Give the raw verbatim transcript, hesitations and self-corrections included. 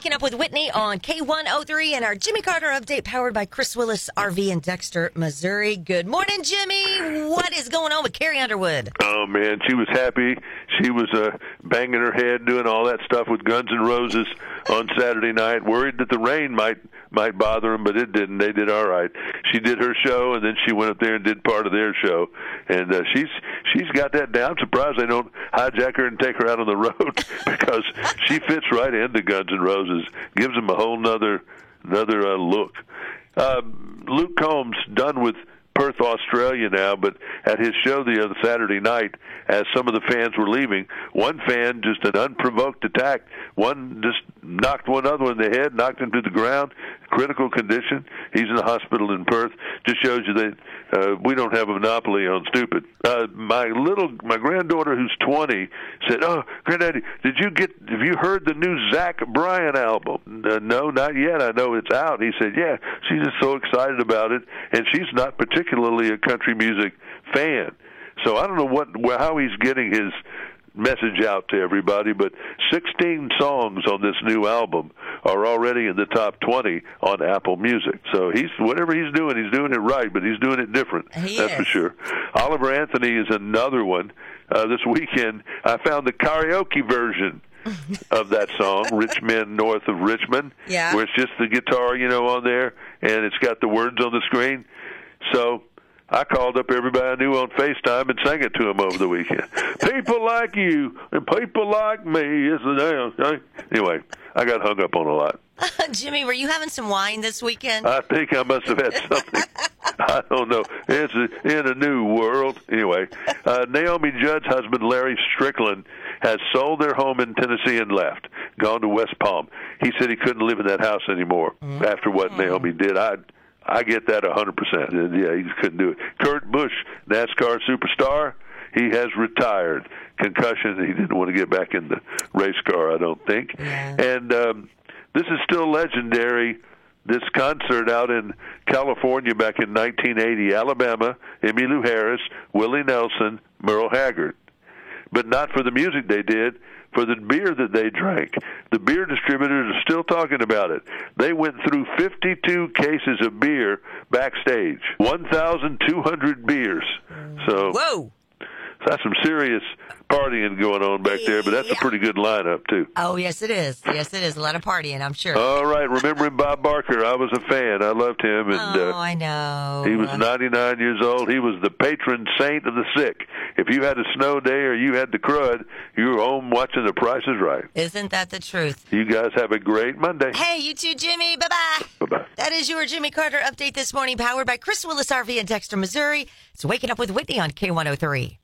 Picking up with Whitney on K one oh three and our Jimmy Carter update powered by Chris Willis R V in Dexter, Missouri. Good morning, Jimmy. What is going on with Carrie Underwood? Oh, man, she was happy. She was uh, banging her head, doing all that stuff with Guns N' Roses on Saturday night, worried that the rain might might bother them, but it didn't. They did all right. She did her show, and then she went up there and did part of their show. And uh, she's she's got that down. I'm surprised they don't hijack her and take her out on the road because she fits right into Guns N' Roses. Gives them a whole nother, another uh, look. Uh, Luke Combs, done with Perth, Australia now, but at his show the other Saturday night, as some of the fans were leaving, one fan, just an unprovoked attack, one just knocked one other one in the head, knocked him to the ground, critical condition. He's in the hospital in Perth. Just shows you that uh, we don't have a monopoly on stupid. Uh, my little, my granddaughter who's twenty said, "Oh, Granddaddy, did you get, have you heard the new Zach Bryan album?" Uh, no, not yet. I know it's out. He said, "Yeah." She's just so excited about it, and she's not particularly particularly a country music fan. So I don't know what how he's getting his message out to everybody, but sixteen songs on this new album are already in the top twenty on Apple Music. So he's whatever he's doing, he's doing it right, but he's doing it different. He that's is. For sure. Oliver Anthony is another one. Uh, this weekend, I found the karaoke version of that song, Rich Men North of Richmond, yeah. where it's just the guitar, you know, on there, and it's got the words on the screen. So I called up everybody I knew on FaceTime and sang it to them over the weekend. People like you and people like me. Is the damn. Anyway, I got hung up on a lot. Jimmy, were you having some wine this weekend? I think I must have had something. I don't know. It's a, in a new world. Anyway, uh, Naomi Judd's husband, Larry Strickland, has sold their home in Tennessee and left, gone to West Palm. He said he couldn't live in that house anymore mm-hmm. after what Naomi did. I I get that one hundred percent. Yeah, he couldn't do it. Kurt Busch, NASCAR superstar, he has retired. Concussion, he didn't want to get back in the race car, I don't think. Yeah. And um, this is still legendary, this concert out in California back in nineteen eighty. Alabama, Emmylou Harris, Willie Nelson, Merle Haggard. But not for the music they did, for the beer that they drank. The beer distributors are still talking about it. They went through fifty-two cases of beer backstage, one thousand two hundred beers. So whoa, that's some serious partying going on back there, but that's yeah. a pretty good lineup, too. Oh, yes, it is. Yes, it is. A lot of partying, I'm sure. All right. Remembering Bob Barker, I was a fan. I loved him. And, oh, uh, I know. He was ninety-nine years old. He was the patron saint of the sick. If you had a snow day or you had the crud, you were home watching The Price is Right. Isn't that the truth? You guys have a great Monday. Hey, you too, Jimmy. Bye-bye. Bye-bye. That is your Jimmy Carter update this morning, powered by Chris Willis R V in Dexter, Missouri. It's Waking Up with Whitney on K one oh three.